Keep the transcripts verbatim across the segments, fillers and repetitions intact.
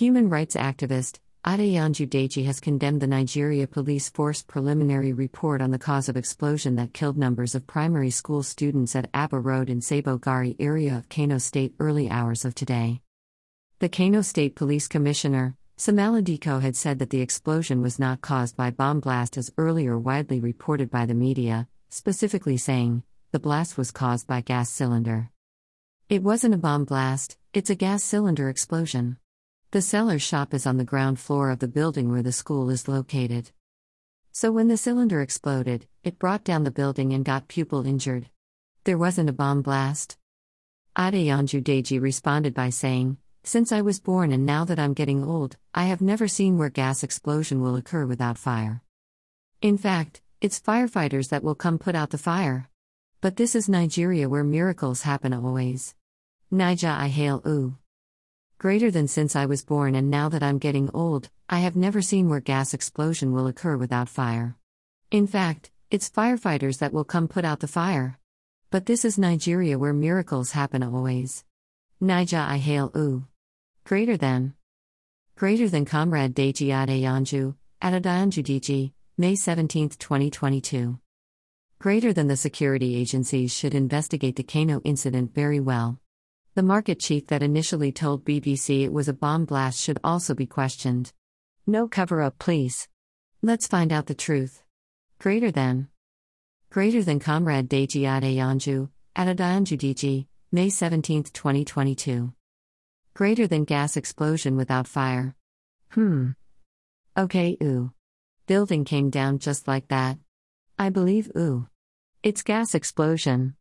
Human rights activist Adeyanju Deji has condemned the Nigeria Police Force preliminary report on the cause of explosion that killed numbers of primary school students at Aba Road in Sabo Gari area of Kano State early hours of today. The Kano State Police Commissioner, Samaladiko, had said that the explosion was not caused by bomb blast as earlier widely reported by the media, specifically saying, "The blast was caused by gas cylinder. It wasn't a bomb blast, it's a gas cylinder explosion." The seller's shop is on the ground floor of the building where the school is located. "So when the cylinder exploded, it brought down the building and got pupil injured. There wasn't a bomb blast." Adeyanju Deji responded by saying, "Since I was born and now that I'm getting old, I have never seen where gas explosion will occur without fire. In fact, it's firefighters that will come put out the fire. But this is Nigeria where miracles happen always. Naija I hail oo. Greater than since I was born and now that I'm getting old, I have never seen where gas explosion will occur without fire. In fact, it's firefighters that will come put out the fire. But this is Nigeria where miracles happen always. Naija I hail oo. Greater than." Greater than Comrade Deji Adeyanju, Adeyanju Deji, May seventeenth twenty twenty-two. Greater than the security agencies should investigate the Kano incident very well. The market chief that initially told B B C it was a bomb blast should also be questioned. No cover-up, please. Let's find out the truth. Greater than. Greater than Comrade Deji Adeyanju, Adeyanju Deji, May seventeenth twenty twenty-two. Greater than gas explosion without fire. Hmm. Okay, ooh. Building came down just like that. I believe ooh. It's gas explosion.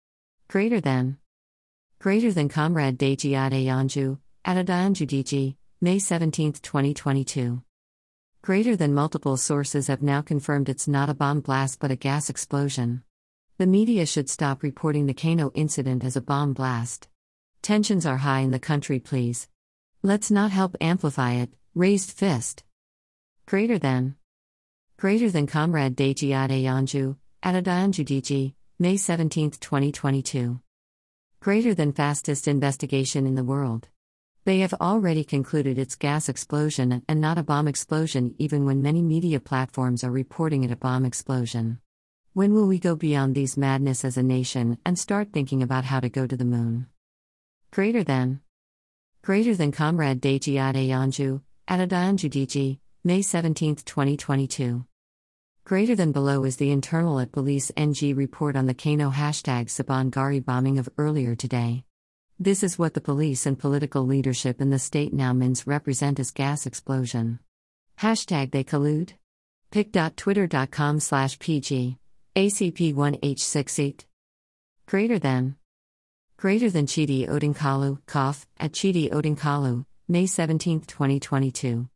Greater than. Greater than Comrade Deji Adeyanju, Adeyanju Deji, May seventeenth twenty twenty-two. Greater than multiple sources have now confirmed it's not a bomb blast but a gas explosion. The media should stop reporting the Kano incident as a bomb blast. Tensions are high in the country, please. Let's not help amplify it. Raised fist. Greater than. Greater than Comrade Deji Adeyanju, Adeyanju Deji, May seventeenth twenty twenty-two. Greater than fastest investigation in the world. They have already concluded it's gas explosion and not a bomb explosion, even when many media platforms are reporting it a bomb explosion. When will we go beyond these madness as a nation and start thinking about how to go to the moon? Greater than. Greater than Comrade Deji Adeyanju, Adeyanju Deji, May seventeenth twenty twenty-two. Greater than below is the internal at police N G report on the Kano hashtag Saban Gari bombing of earlier today. This is what the police and political leadership in the state now mins represent as gas explosion. Hashtag they collude. pic.twitter.com slash pg. A C P one H six eight. Greater than. Greater than Chidi Odinkalu, cough, at Chidi Odinkalu, May seventeenth twenty twenty-two.